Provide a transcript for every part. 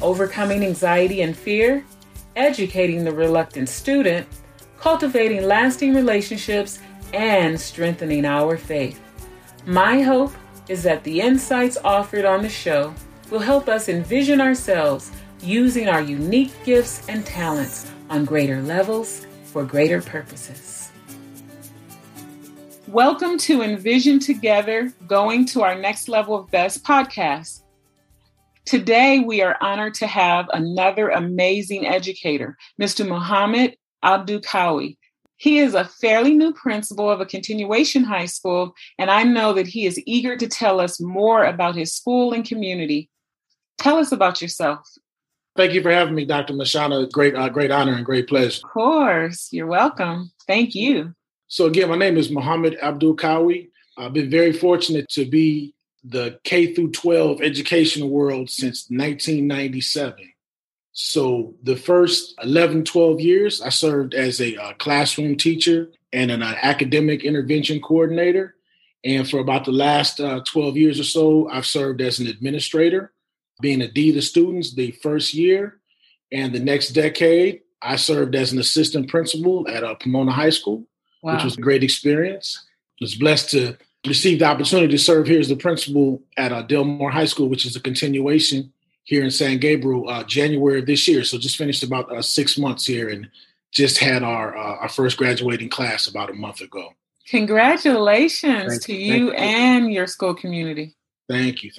overcoming anxiety and fear, educating the reluctant student, cultivating lasting relationships, and strengthening our faith. My hope is that the insights offered on the show will help us envision ourselves using our unique gifts and talents on greater levels for greater purposes. Welcome to Envision Together, Going to Our Next Level of Best podcast. Today, we are honored to have another amazing educator, Mr. Muhammad Abdul-Qawi. He is a fairly new principal of a continuation high school, and I know that he is eager to tell us more about his school and community. Tell us about yourself. Thank you for having me, Dr. Mishana. Great honor and great pleasure. Of course. You're welcome. Thank you. So again, my name is Muhammad Abdul-Qawi. I've been very fortunate to be the K through 12 education world since 1997. So the first 11, 12 years, I served as a classroom teacher and an academic intervention coordinator. And for about the last 12 years or so, I've served as an administrator, being a D to students the first year. And the next decade, I served as an assistant principal at Pomona High School, Which was a great experience. I was blessed to received the opportunity to serve here as the principal at Delmore High School, which is a continuation here in San Gabriel, January of this year. So just finished about 6 months here and just had our first graduating class about a month ago. Congratulations to you and your school community. Thank you.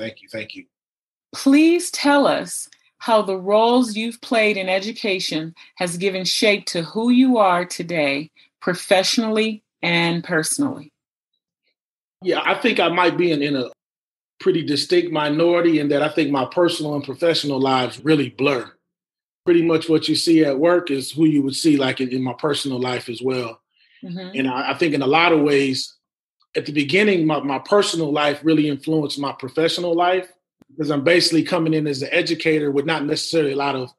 Please tell us how the roles you've played in education has given shape to who you are today, professionally and personally. Yeah, I think I might be in a pretty distinct minority in that I think my personal and professional lives really blur. Pretty much what you see at work is who you would see like in my personal life as well. Mm-hmm. And I think in a lot of ways, at the beginning, my personal life really influenced my professional life because I'm basically coming in as an educator with not necessarily a lot of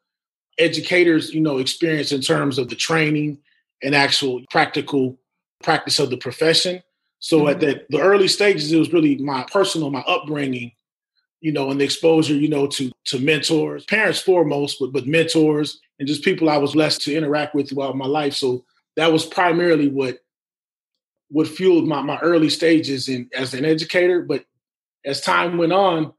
educators, experience in terms of the training and actual practical practice of the profession. So mm-hmm. At the early stages, it was really my upbringing, and the exposure, to mentors, parents foremost, but mentors and just people I was blessed to interact with throughout my life. So that was primarily what fueled my early stages as an educator. But as time went on,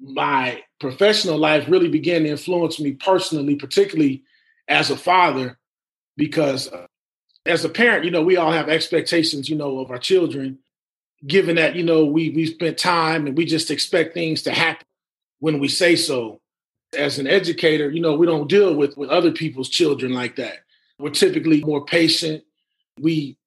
my professional life really began to influence me personally, particularly as a father, because as a parent, we all have expectations, of our children, given that, we spent time and we just expect things to happen when we say so. As an educator, we don't deal with other people's children like that. We're typically more patient. We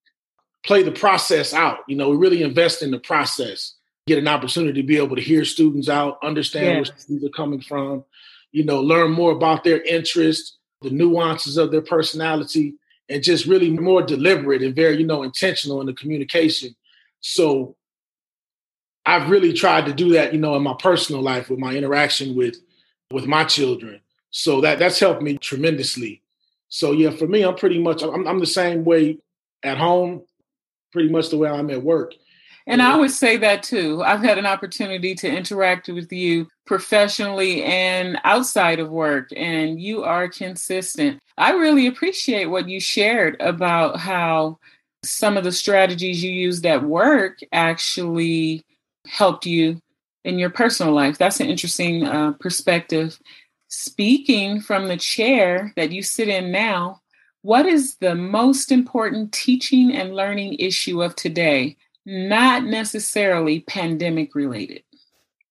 play the process out. We really invest in the process, get an opportunity to be able to hear students out, understand where students are coming from, learn more about their interests, the nuances of their personality, and just really more deliberate and very, intentional in the communication. So I've really tried to do that, in my personal life with my interaction with my children. So that's helped me tremendously. So yeah, for me, I'm pretty much, I'm the same way at home, pretty much the way I'm at work. And I would say that too. I've had an opportunity to interact with you professionally and outside of work, and you are consistent. I really appreciate what you shared about how some of the strategies you used at work actually helped you in your personal life. That's an interesting perspective. Speaking from the chair that you sit in now, what is the most important teaching and learning issue of today? Not necessarily pandemic related.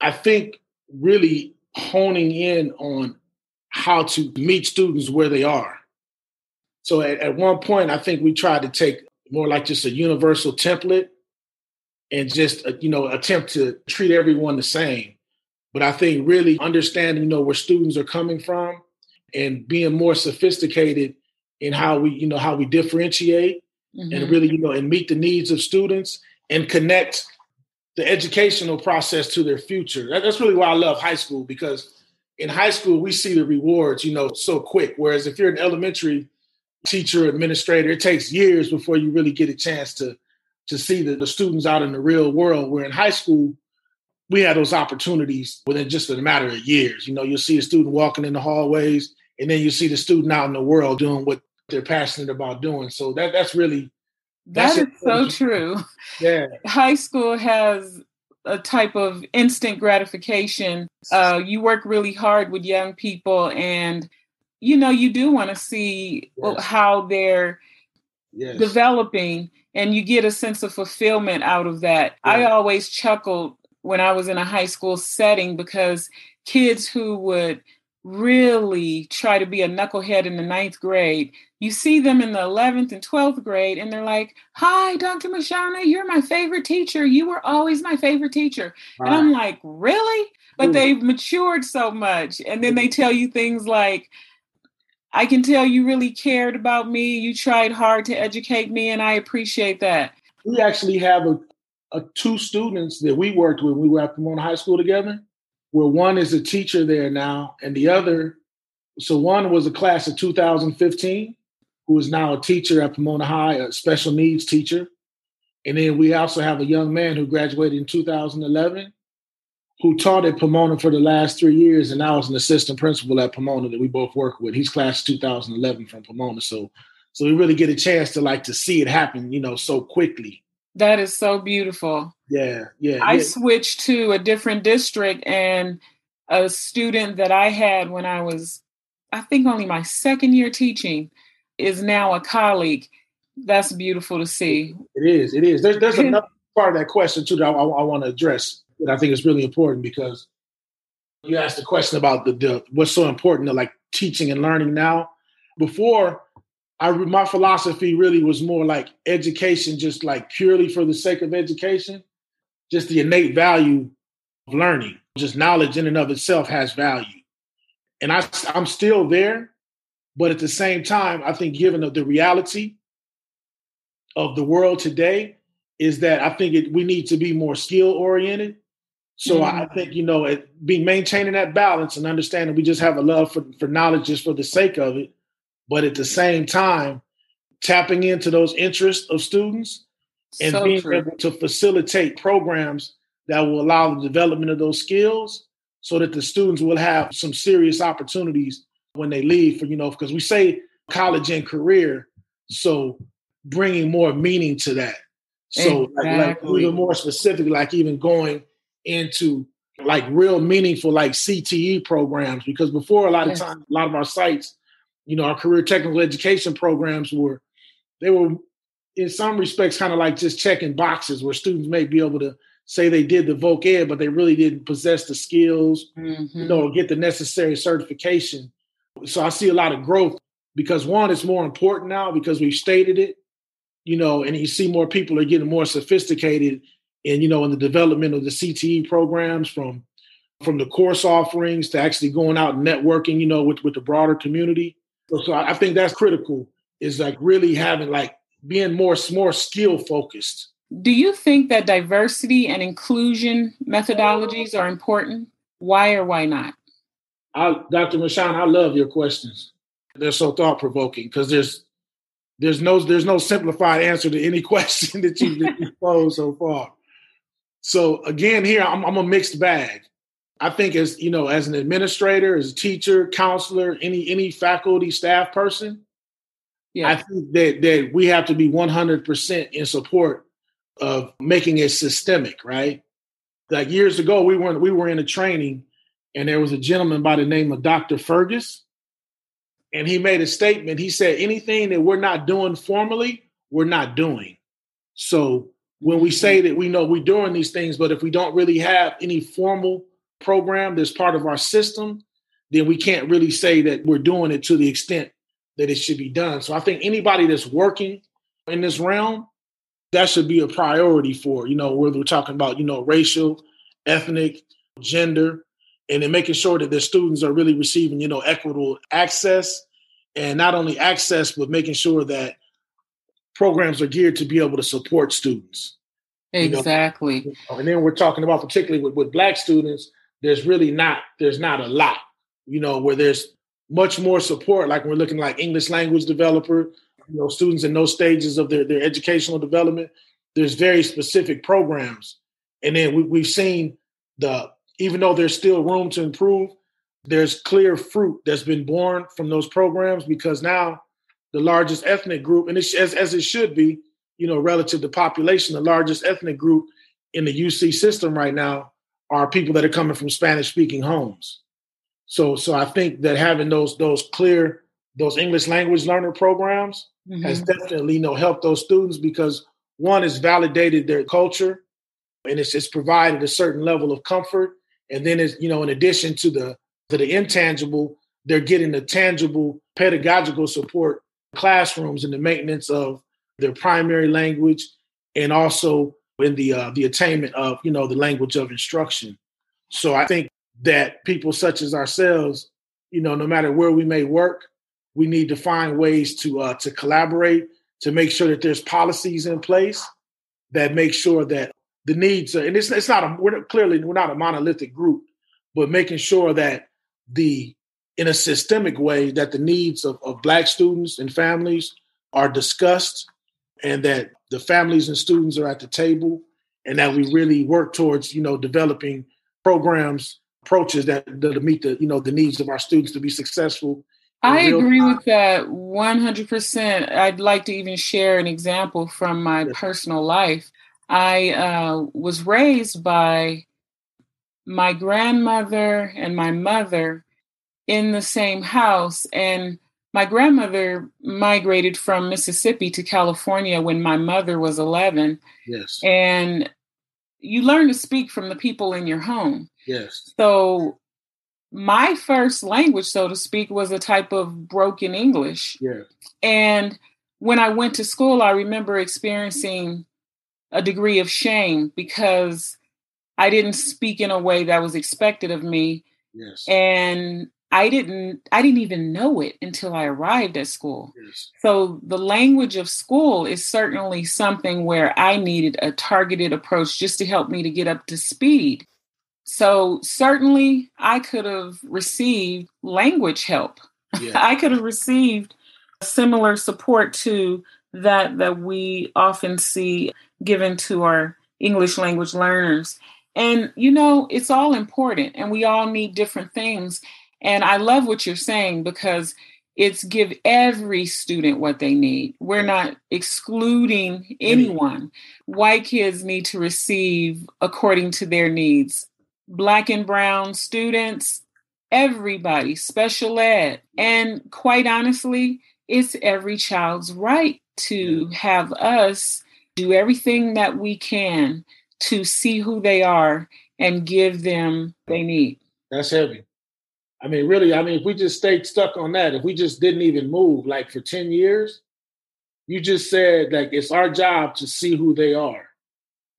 I think really honing in on how to meet students where they are. So at one point, I think we tried to take more like just a universal template and just, attempt to treat everyone the same. But I think really understanding, where students are coming from and being more sophisticated in how we, you know, how we differentiate and really, you know, and meet the needs of students and connect the educational process to their future. That's really why I love high school, because in high school, we see the rewards, you know, so quick. Whereas if you're an elementary teacher, administrator, it takes years before you really get a chance to see the students out in the real world. Where in high school, we had those opportunities within just a matter of years. You know, you'll see a student walking in the hallways, and then you see the student out in the world doing what they're passionate about doing. So that's really... That is so true. Yeah. High school has a type of instant gratification. You work really hard with young people, and, you know, you do want to see how they're developing, and you get a sense of fulfillment out of that. Yeah. I always chuckled when I was in a high school setting, because kids who would really try to be a knucklehead in the 9th grade, you see them in the 11th and 12th grade, and they're like, "Hi, Dr. Mishana, you're my favorite teacher. You were always my favorite teacher." Wow. And I'm like, really? But they've matured so much. And then they tell you things like, "I can tell you really cared about me. You tried hard to educate me, and I appreciate that." We actually have two students that we worked with. We were at Pomona High School together, where one is a teacher there now, and the other, so one was a class of 2015, who is now a teacher at Pomona High, a special needs teacher. And then we also have a young man who graduated in 2011, who taught at Pomona for the last 3 years, and now is an assistant principal at Pomona that we both work with. He's class 2011 from Pomona. So we really get a chance to see it happen, you know, so quickly. That is so beautiful. Yeah. I switched to a different district, and a student that I had when I was, I think, only my second year teaching is now a colleague. That's beautiful to see. It is. There's another part of that question, too, that I want to address, that I think is really important, because you asked the question about the what's so important to teaching and learning now. Before, my philosophy really was more like education, just purely for the sake of education, just the innate value of learning, just knowledge in and of itself has value. And I'm still there, but at the same time, I think given the reality of the world today is that I think we need to be more skill oriented. So I think, you know, maintaining that balance and understanding we just have a love for knowledge just for the sake of it. But at the same time, tapping into those interests of students and able to facilitate programs that will allow the development of those skills so that the students will have some serious opportunities when they leave for, you know, because we say college and career. So bringing more meaning to that. So even more specific, even going into real meaningful, CTE programs, because before a lot of times, a lot of our sites, you know, our career technical education programs were in some respects kind of just checking boxes where students may be able to say they did the voc ed, but they really didn't possess the skills, you know, or get the necessary certification. So I see a lot of growth because one, it's more important now because we've stated it, you know, and you see more people are getting more sophisticated and, you know, in the development of the CTE programs from the course offerings to actually going out and networking, you know, with the broader community. So I think that's critical, is really having being more skill focused. Do you think that diversity and inclusion methodologies are important? Why or why not? Dr. Mishana, I love your questions. They're so thought provoking because there's no simplified answer to any question that you've posed so far. So again, here I'm a mixed bag. I think as, you know, as an administrator, as a teacher, counselor, any faculty, staff person, I think that we have to be 100% in support of making it systemic, right? Years ago, we were in a training and there was a gentleman by the name of Dr. Fergus, and he made a statement. He said, anything that we're not doing formally, we're not doing. So when we say that we know we're doing these things, but if we don't really have any formal program that's part of our system, then we can't really say that we're doing it to the extent that it should be done. So I think anybody that's working in this realm, that should be a priority for, you know, whether we're talking about, you know, racial, ethnic, gender, and then making sure that their students are really receiving, you know, equitable access, and not only access, but making sure that programs are geared to be able to support students. Exactly. You know? And then we're talking about, particularly with Black students, there's not a lot, you know, where there's much more support. Like we're looking like English language developer, you know, students in those stages of their educational development, there's very specific programs. And then we've seen even though there's still room to improve, there's clear fruit that's been born from those programs, because now the largest ethnic group, and it's, as it should be, you know, relative to population, the largest ethnic group in the UC system right now are people that are coming from Spanish-speaking homes. So I think that having those English language learner programs mm-hmm. has definitely, you know, helped those students, because one, it's validated their culture, and it's provided a certain level of comfort. And then it's, you know, in addition to the intangible, they're getting the tangible pedagogical support, classrooms, and the maintenance of their primary language, and also in the attainment of, you know, the language of instruction. So I think that people such as ourselves, you know, no matter where we may work, we need to find ways to collaborate, to make sure that there's policies in place that make sure that the needs are, and we're not a monolithic group, but making sure that in a systemic way, that the needs of Black students and families are discussed, and that the families and students are at the table, and that we really work towards, you know, developing programs, approaches that meet the, you know, the needs of our students to be successful. I agree with that 100%. I'd like to even share an example from my personal life. I was raised by my grandmother and my mother in the same house. And my grandmother migrated from Mississippi to California when my mother was 11. Yes. And you learn to speak from the people in your home. Yes. So my first language, so to speak, was a type of broken English. Yeah. And when I went to school, I remember experiencing a degree of shame because I didn't speak in a way that was expected of me. Yes. And I didn't even know it until I arrived at school. Yes. So the language of school is certainly something where I needed a targeted approach just to help me to get up to speed. So certainly I could have received language help. Yeah. I could have received similar support to that we often see given to our English language learners. And, you know, it's all important and we all need different things. And I love what you're saying, because it's give every student what they need. We're not excluding anyone. White kids need to receive according to their needs. Black and brown students, everybody, special ed. And quite honestly, it's every child's right to have us do everything that we can to see who they are and give them what they need. That's heavy. I mean, really, if we just stayed stuck on that, if we just didn't even move, like for 10 years, you just said, like, it's our job to see who they are.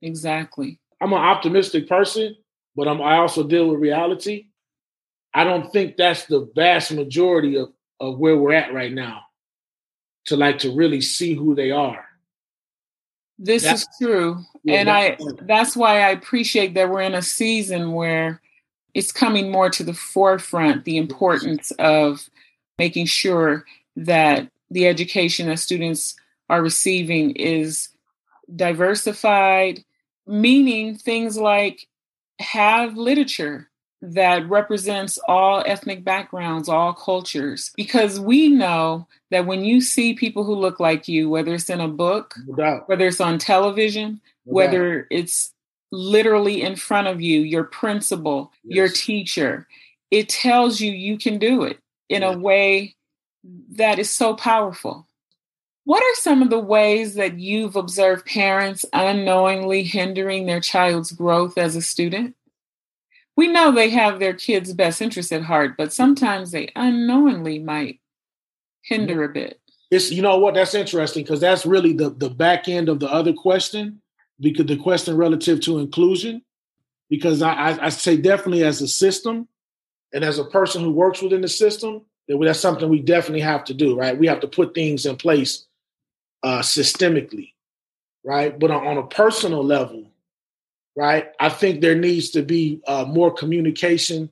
Exactly. I'm an optimistic person, but I also deal with reality. I don't think that's the vast majority of where we're at right now, to really see who they are. That's true. Yeah, and that's why I appreciate that we're in a season where it's coming more to the forefront, the importance of making sure that the education that students are receiving is diversified, meaning things like have literature that represents all ethnic backgrounds, all cultures, because we know that when you see people who look like you, whether it's in a book, whether it's on television, whether it's literally in front of you, your principal, your teacher, it tells you can do it in a way that is so powerful. What are some of the ways that you've observed parents unknowingly hindering their child's growth as a student? We know they have their kids' best interests at heart, but sometimes they unknowingly might hinder a bit. It's, you know what, that's interesting, because that's really the back end of the other question, because the question relative to inclusion, because I say definitely as a system, And as a person who works within the system, that's something we definitely have to do, right? We have to put things in place systemically, right? But on a personal level, right, I think there needs to be more communication,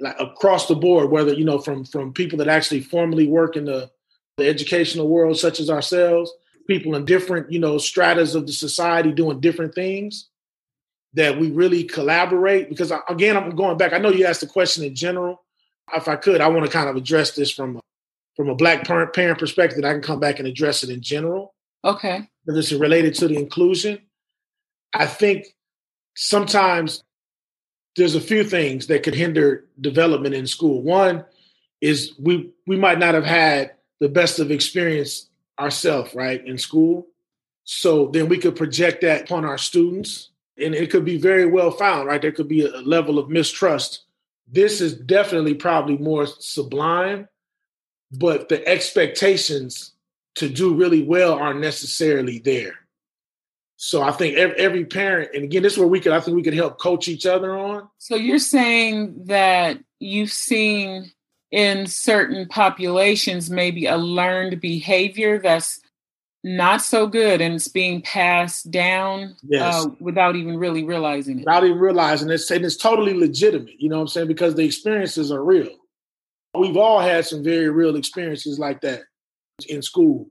like across the board, whether, you know, from people that actually formally work in the educational world, such as ourselves, people in different, you know, stratas of the society doing different things, that we really collaborate. Because again, I'm going back. I know you asked the question in general. If I could, I want to kind of address this from a Black parent perspective, and I can come back and address it in general. Okay. Because this is related to the inclusion. I think sometimes there's a few things that could hinder development in school. One is we might not have had the best of experience ourselves, right, in school. So then we could project that upon our students. And it could be very well found, right? There could be a level of mistrust. This is definitely probably more sublime, but the expectations to do really well aren't necessarily there. So I think every parent, and again, this is where I think we could help coach each other on. So you're saying that you've seen in certain populations maybe a learned behavior that's not so good, and it's being passed down, yes, without even really realizing it. Without even realizing it. And it's totally legitimate, you know what I'm saying? Because the experiences are real. We've all had some very real experiences like that in school.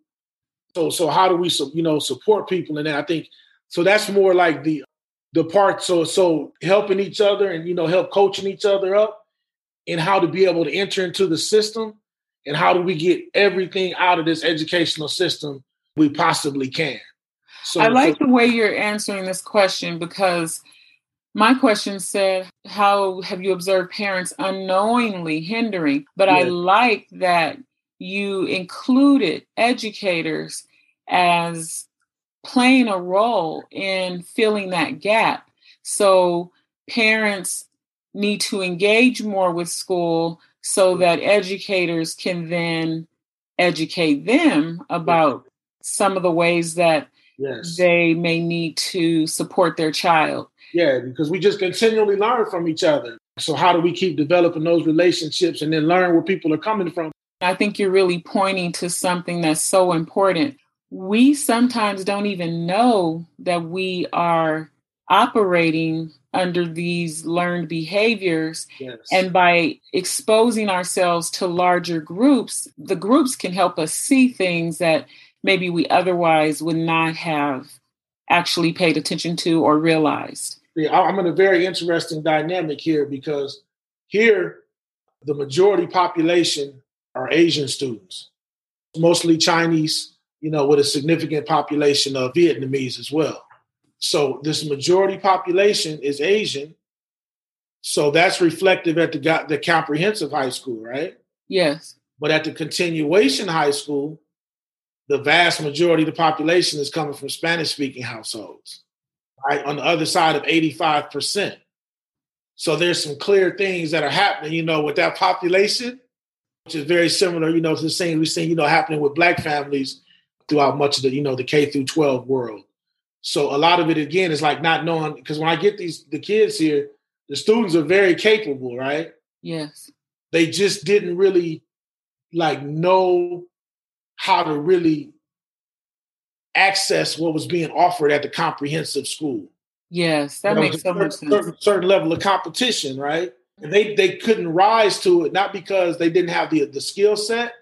So how do we, you know, support people in that? I think, so that's more like the part, so helping each other and, you know, help coaching each other up in how to be able to enter into the system, and how do we get everything out of this educational system we possibly can. So I like the way you're answering this question, because my question said, how have you observed parents unknowingly hindering? But yeah, I like that you included educators as playing a role in filling that gap. So parents need to engage more with school so that educators can then educate them about some of the ways that, yes, they may need to support their child. Yeah, because we just continually learn from each other. So how do we keep developing those relationships and then learn where people are coming from? I think you're really pointing to something that's so important. We sometimes don't even know that we are operating under these learned behaviors. Yes. And by exposing ourselves to larger groups, the groups can help us see things that maybe we otherwise would not have actually paid attention to or realized. Yeah, I'm in a very interesting dynamic here, because here the majority population are Asian students, mostly Chinese, you know, with a significant population of Vietnamese as well. So this majority population is Asian. So that's reflective at the comprehensive high school, right? Yes. But at the continuation high school, the vast majority of the population is coming from Spanish-speaking households, right? On the other side of 85%. So there's some clear things that are happening, you know, with that population, which is very similar, you know, to the thing we've seen, you know, happening with Black families throughout much of the, you know, the K through 12 world. So a lot of it, again, is like not knowing, because when I get the kids here, the students are very capable, right? Yes. They just didn't really like know how to really access what was being offered at the comprehensive school. Yes, that makes so much sense. Certain level of competition, right? And they couldn't rise to it, not because they didn't have the skill set.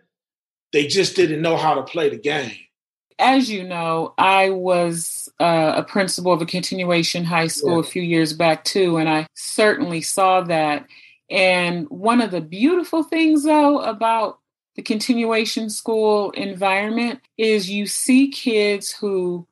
They just didn't know how to play the game. As you know, I was a principal of a continuation high school, yeah, a few years back too, and I certainly saw that. And one of the beautiful things, though, about the continuation school environment is you see kids who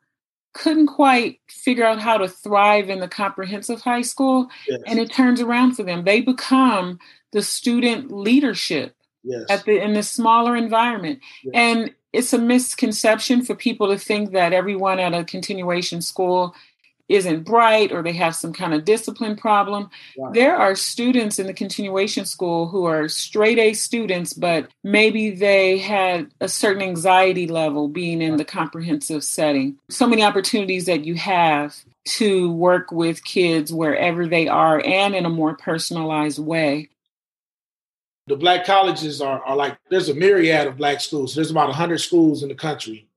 couldn't quite figure out how to thrive in the comprehensive high school. Yes. And it turns around for them. They become the student leadership, yes, in the smaller environment. Yes. And it's a misconception for people to think that everyone at a continuation school isn't bright or they have some kind of discipline problem. Right. There are students in the continuation school who are straight A students, but maybe they had a certain anxiety level being in the comprehensive setting. So many opportunities that you have to work with kids wherever they are and in a more personalized way. The Black colleges are like, there's a myriad of Black schools. There's about 100 schools in the country.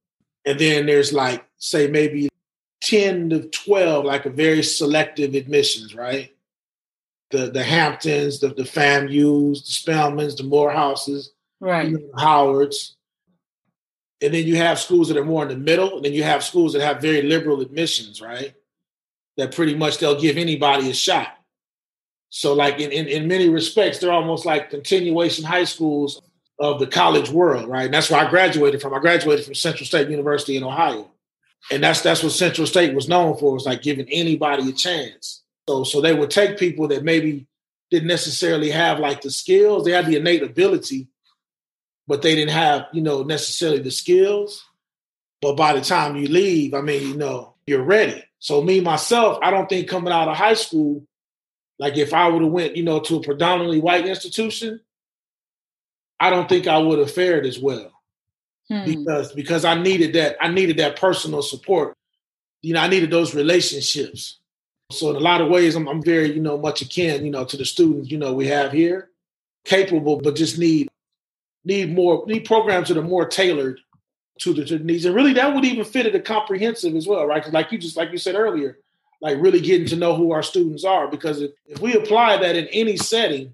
And then there's like, say, maybe 10 to 12, like a very selective admissions, right? The Hamptons, the FAMUs, the Spelmans, the Morehouses, right, the Howards. And then you have schools that are more in the middle. And then you have schools that have very liberal admissions, right? That pretty much they'll give anybody a shot. So like in many respects, they're almost like continuation high schools of the college world, right? And that's where I graduated from. I graduated from Central State University in Ohio. And that's what Central State was known for, was like giving anybody a chance. So they would take people that maybe didn't necessarily have like the skills. They had the innate ability, but they didn't have, necessarily the skills. But by the time you leave, you're ready. So me, myself, I don't think coming out of high school, like if I would have went, to a predominantly white institution, I don't think I would have fared as well. Because I needed that personal support. I needed those relationships. So in a lot of ways, I'm very, much akin, to the students, we have here, capable, but just need programs that are more tailored to the needs. And really that would even fit at a comprehensive as well, right? Because like you said earlier, like really getting to know who our students are, because if we apply that in any setting,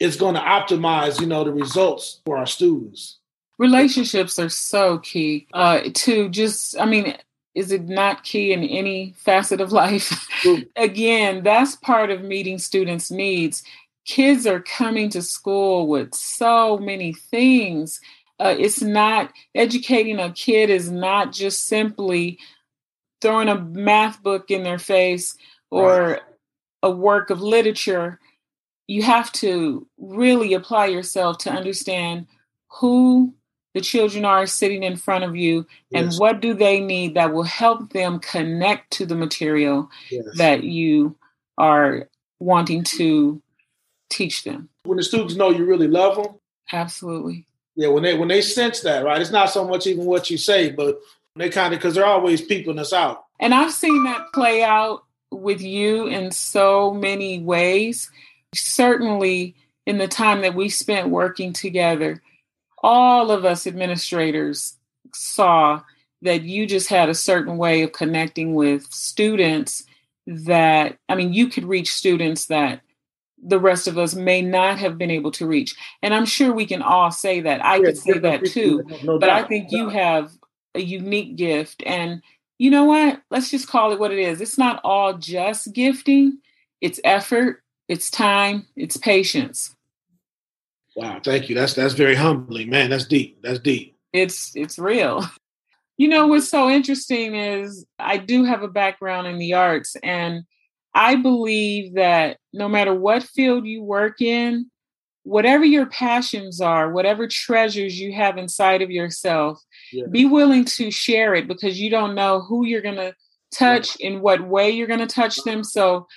it's going to optimize, the results for our students. Relationships are so key is it not key in any facet of life? Again, that's part of meeting students' needs. Kids are coming to school with so many things. Educating a kid is not just simply throwing a math book in their face or right, a work of literature. You have to really apply yourself to understand who the children are sitting in front of you, yes, and what do they need that will help them connect to the material, yes, that you are wanting to teach them. When the students know you really love them. Absolutely. Yeah, when they sense that, right? It's not so much even what you say, but they kind of, because they're always peeping us out. And I've seen that play out with you in so many ways. Certainly in the time that we spent working together, all of us administrators saw that you just had a certain way of connecting with students that, you could reach students that the rest of us may not have been able to reach. And I'm sure we can all say that. I could say that too. I think you have a unique gift. And you know what? Let's just call it what it is. It's not all just gifting. It's effort. It's time. It's patience. Wow, thank you. That's very humbling, man. That's deep. It's real. What's so interesting is I do have a background in the arts, and I believe that no matter what field you work in, whatever your passions are, whatever treasures you have inside of yourself, yeah, be willing to share it, because you don't know who you're going to touch, in what way you're going to touch them. So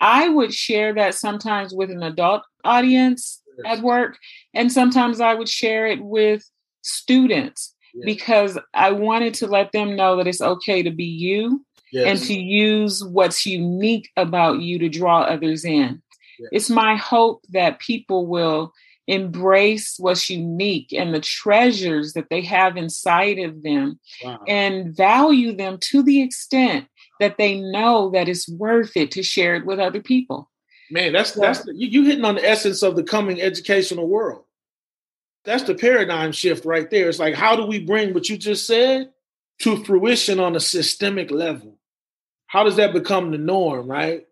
I would share that sometimes with an adult audience at work, and sometimes I would share it with students, yes, because I wanted to let them know that it's okay to be you, yes, and to use what's unique about you to draw others in. Yes. It's my hope that people will embrace what's unique and the treasures that they have inside of them, wow, and value them to the extent that they know that it's worth it to share it with other people. Man, you're hitting on the essence of the coming educational world. That's the paradigm shift right there. It's like, how do we bring what you just said to fruition on a systemic level? How does that become the norm, right?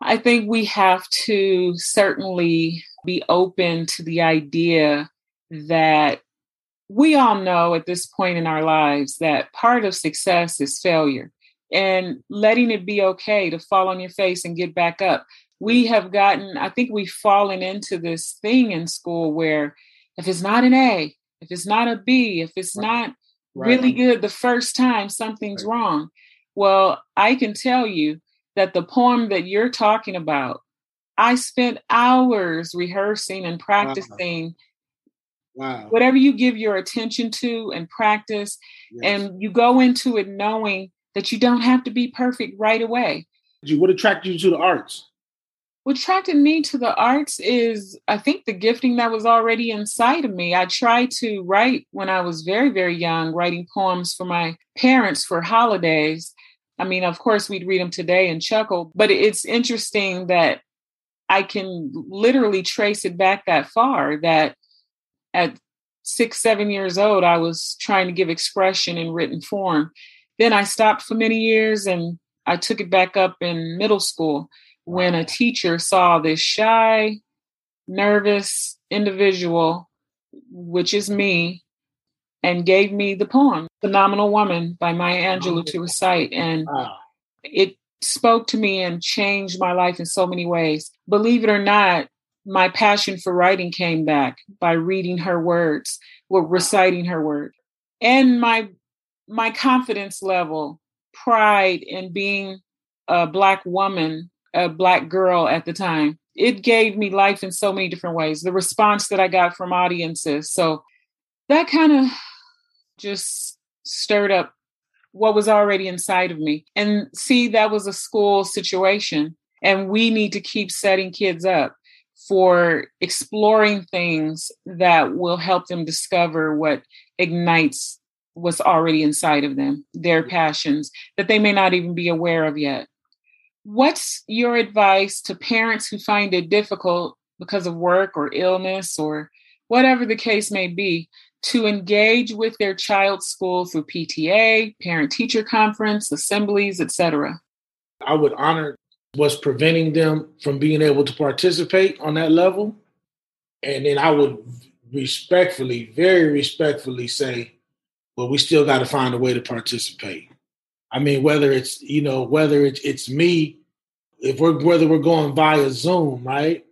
I think we have to certainly be open to the idea that we all know at this point in our lives that part of success is failure, and letting it be okay to fall on your face and get back up. We have gotten, I think we've fallen into this thing in school where if it's not an A, if it's not a B, if it's not really good the first time, something's wrong. Well, I can tell you that the poem that you're talking about, I spent hours rehearsing and practicing. Wow. Whatever you give your attention to and practice, yes, and you go into it knowing that you don't have to be perfect right away. What attracted you to the arts? What attracted me to the arts is, I think, the gifting that was already inside of me. I tried to write when I was very, very young, writing poems for my parents for holidays. I mean, of course, we'd read them today and chuckle, but it's interesting that I can literally trace it back that far, that at 6, 7 years old, I was trying to give expression in written form. Then I stopped for many years and I took it back up in middle school, when a teacher saw this shy, nervous individual, which is me, and gave me the poem, Phenomenal Woman by Maya Angelou, to recite. And it spoke to me and changed my life in so many ways. Believe it or not, my passion for writing came back by reading her words, or reciting her words. And my confidence level, pride in being a Black woman, a Black girl at the time. It gave me life in so many different ways. The response that I got from audiences. So that kind of just stirred up what was already inside of me. And see, that was a school situation. And we need to keep setting kids up for exploring things that will help them discover what ignites what's already inside of them, their passions that they may not even be aware of yet. What's your advice to parents who find it difficult because of work or illness or whatever the case may be to engage with their child's school through PTA, parent-teacher conference, assemblies, etc.? I would honor what's preventing them from being able to participate on that level. And then I would respectfully, very respectfully say, well, we still got to find a way to participate. I mean, whether it's me, whether we're going via Zoom, right?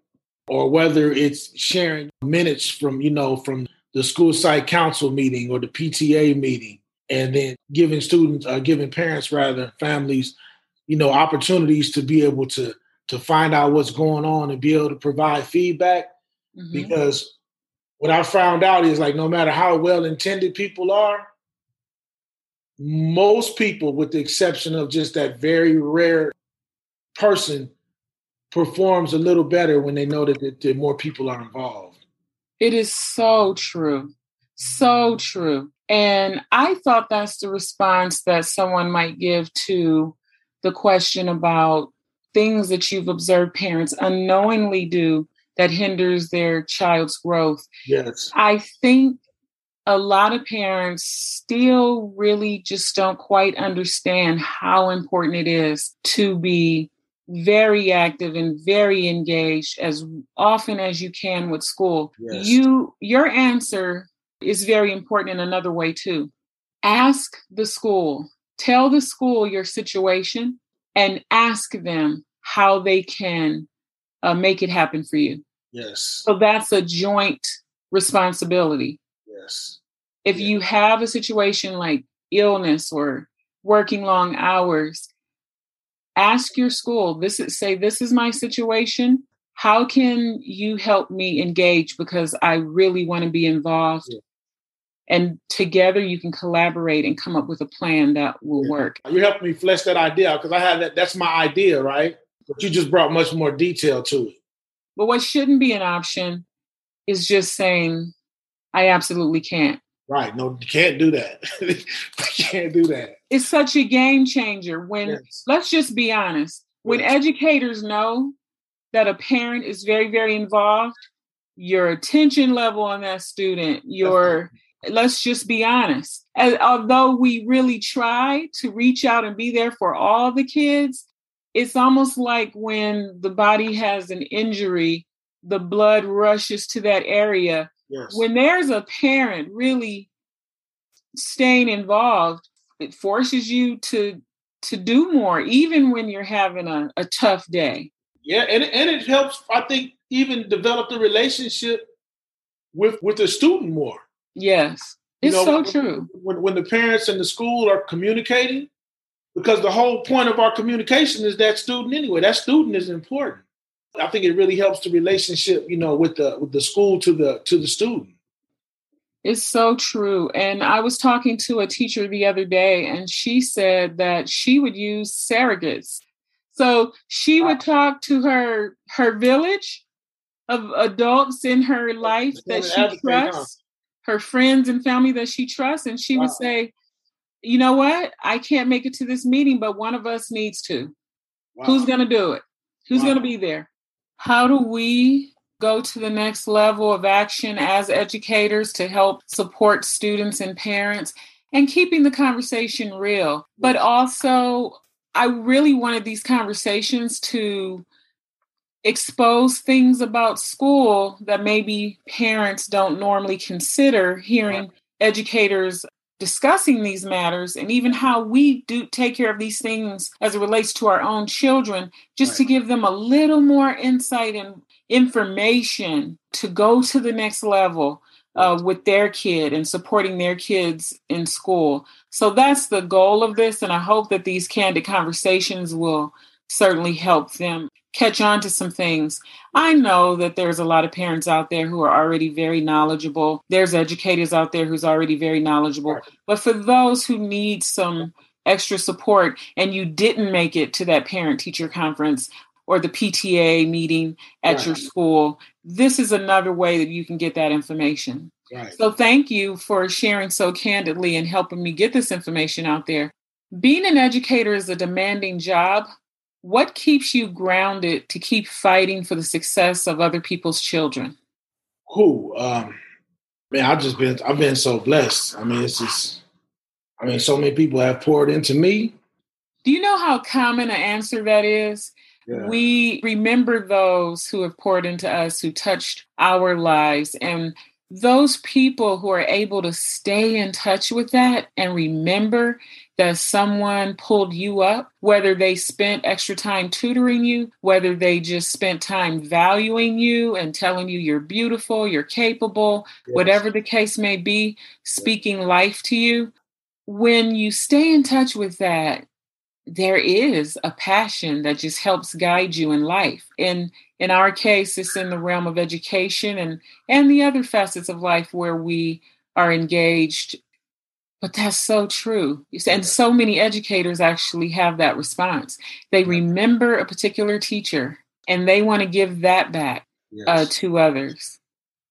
Or whether it's sharing minutes from the school site council meeting or the PTA meeting, and then giving families, opportunities to be able to find out what's going on and be able to provide feedback. Mm-hmm. Because what I found out is, like, no matter how well-intended people are, most people, with the exception of just that very rare person, performs a little better when they know that more people are involved. It is so true. So true. And I thought that's the response that someone might give to the question about things that you've observed parents unknowingly do that hinders their child's growth. Yes. I think a lot of parents still really just don't quite understand how important it is to be very active and very engaged as often as you can with school. Yes. Your answer is very important in another way too. Ask the school, tell the school your situation and ask them how they can make it happen for you. Yes. So that's a joint responsibility. Yes. If you have a situation like illness or working long hours, ask your school, this is my situation. How can you help me engage? Because I really want to be involved. Yeah. And together you can collaborate and come up with a plan that will work. You're helping me flesh that idea out because I have that's my idea, right? But you just brought much more detail to it. But what shouldn't be an option is just saying, I absolutely can't. Right. No, you can't do that. You can't do that. It's such a game changer when, let's just be honest, when educators know that a parent is very, very involved, your attention level on that student, let's just be honest. And although we really try to reach out and be there for all the kids, it's almost like when the body has an injury, the blood rushes to that area. Yes. When there's a parent really staying involved, it forces you to do more, even when you're having a tough day. Yeah, and it helps, I think, even develop the relationship with the student more. Yes, it's so true. When the parents and the school are communicating, because the whole point of our communication is that student anyway. That student is important. I think it really helps the relationship, with the school to the student. It's so true. And I was talking to a teacher the other day, and she said that she would use surrogates. So she would talk to her village of adults in her life that she trusts, her friends and family that she trusts. And she would say, you know what? I can't make it to this meeting, but one of us needs to. Wow. Who's going to do it? Who's going to be there? How do we go to the next level of action as educators to help support students and parents and keeping the conversation real? But also, I really wanted these conversations to expose things about school that maybe parents don't normally consider hearing educators discussing these matters, and even how we do take care of these things as it relates to our own children, just to give them a little more insight and information to go to the next level with their kid and supporting their kids in school. So that's the goal of this. And I hope that these candid conversations will certainly help them catch on to some things. I know that there's a lot of parents out there who are already very knowledgeable. There's educators out there who's already very knowledgeable. But for those who need some extra support and you didn't make it to that parent-teacher conference or the PTA meeting at your school, this is another way that you can get that information. So thank you for sharing so candidly and helping me get this information out there. Being an educator is a demanding job. What keeps you grounded to keep fighting for the success of other people's children? I've been so blessed. I mean, it's just, so many people have poured into me. Do you know how common an answer that is? Yeah. We remember those who have poured into us, who touched our lives, and those people who are able to stay in touch with that and remember that someone pulled you up, whether they spent extra time tutoring you, whether they just spent time valuing you and telling you you're beautiful, you're capable, whatever the case may be, speaking life to you. When you stay in touch with that, there is a passion that just helps guide you in life. And in our case, it's in the realm of education and the other facets of life where we are engaged. But that's so true. And so many educators actually have that response. They remember a particular teacher and they want to give that back to others.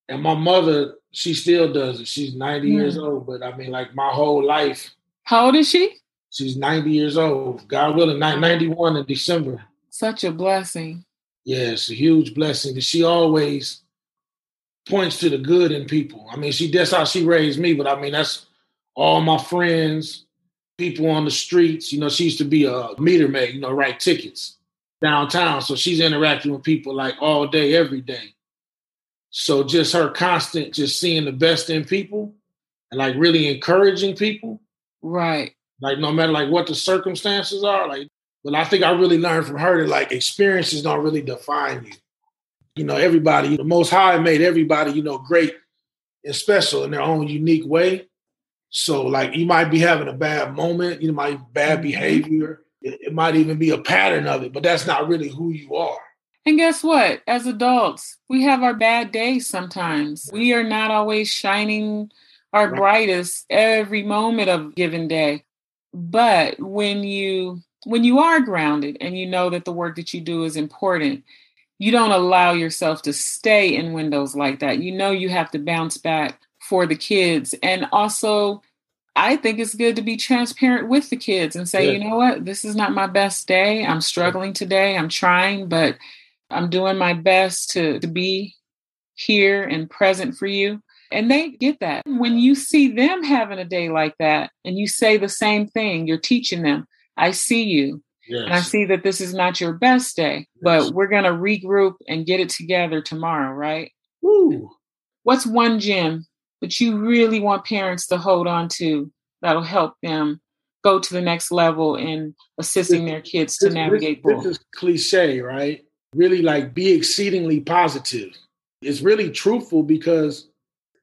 And my mother, she still does it. She's 90 years old, but I mean, like my whole life. How old is she? She's 90 years old. God willing, 91 in December. Such a blessing. Yeah, it's a huge blessing. And she always points to the good in people. I mean, that's how she raised me, but I mean, that's all my friends, people on the streets. You know, she used to be a meter maid, you know, write tickets downtown. So she's interacting with people like all day, every day. So just her constant, just seeing the best in people and like really encouraging people. Right. Like no matter like what the circumstances are, like, but I think I really learned from her that like experiences don't really define you. You know, everybody, the Most High made everybody, you know, great and special in their own unique way. So like you might be having a bad moment, you might bad behavior. It might even be a pattern of it, but that's not really who you are. And guess what? As adults, we have our bad days sometimes. We are not always shining our brightest every moment of a given day. But when you are grounded and you know that the work that you do is important, you don't allow yourself to stay in windows like that. You know you have to bounce back for the kids. And also, I think it's good to be transparent with the kids and say, you know what, this is not my best day. I'm struggling today. I'm trying, but I'm doing my best to be here and present for you. And they get that. When you see them having a day like that and you say the same thing, you're teaching them, I see you. Yes. And I see that this is not your best day, but we're going to regroup and get it together tomorrow, right? Woo. What's one gem that you really want parents to hold on to that'll help them go to the next level in assisting their kids to navigate? This is cliche, right? Really like be exceedingly positive. It's really truthful because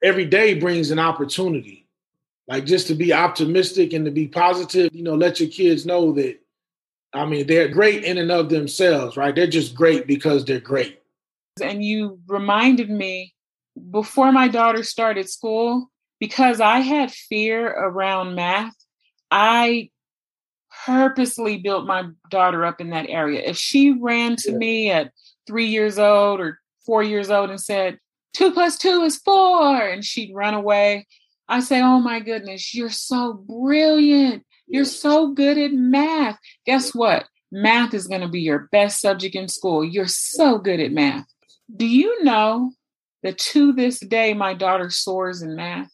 every day brings an opportunity, like just to be optimistic and to be positive, you know, let your kids know that, I mean, they're great in and of themselves, right? They're just great because they're great. And you reminded me before my daughter started school, because I had fear around math, I purposely built my daughter up in that area. If she ran to me at 3 years old or 4 years old and said, 2 + 2 is 4, and she'd run away, I say, oh my goodness, you're so brilliant. You're so good at math. Guess what? Math is going to be your best subject in school. You're so good at math. Do you know that to this day, my daughter soars in math?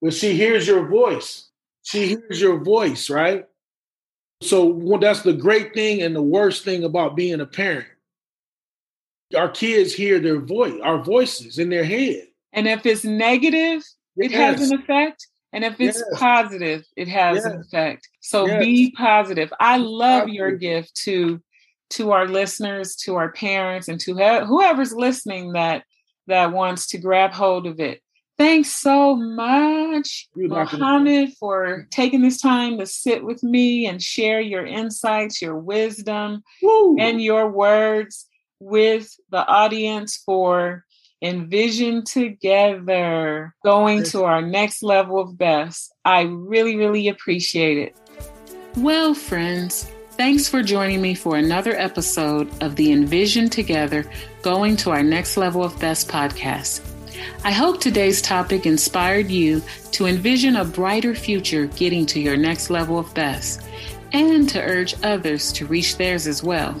Well, she hears your voice. She hears your voice, right? So well, that's the great thing and the worst thing about being a parent. Our kids hear their voice, our voices in their head. And if it's negative, it has an effect. And if it's positive, it has an effect. So be positive. I love your gift to our listeners, to our parents, and to whoever's listening that wants to grab hold of it. Thanks so much, Muhammad, for taking this time to sit with me and share your insights, your wisdom, and your words with the audience for Envision Together, going to our next level of best. I really, really appreciate it. Well, friends, thanks for joining me for another episode of the Envision Together, going to our next level of best podcast. I hope today's topic inspired you to envision a brighter future getting to your next level of best, and to urge others to reach theirs as well.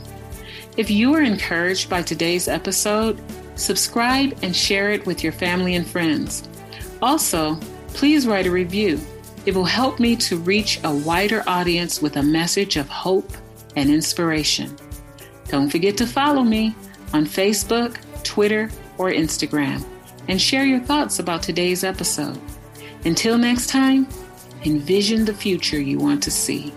If you are encouraged by today's episode, subscribe and share it with your family and friends. Also, please write a review. It will help me to reach a wider audience with a message of hope and inspiration. Don't forget to follow me on Facebook, Twitter, or Instagram, and share your thoughts about today's episode. Until next time, envision the future you want to see.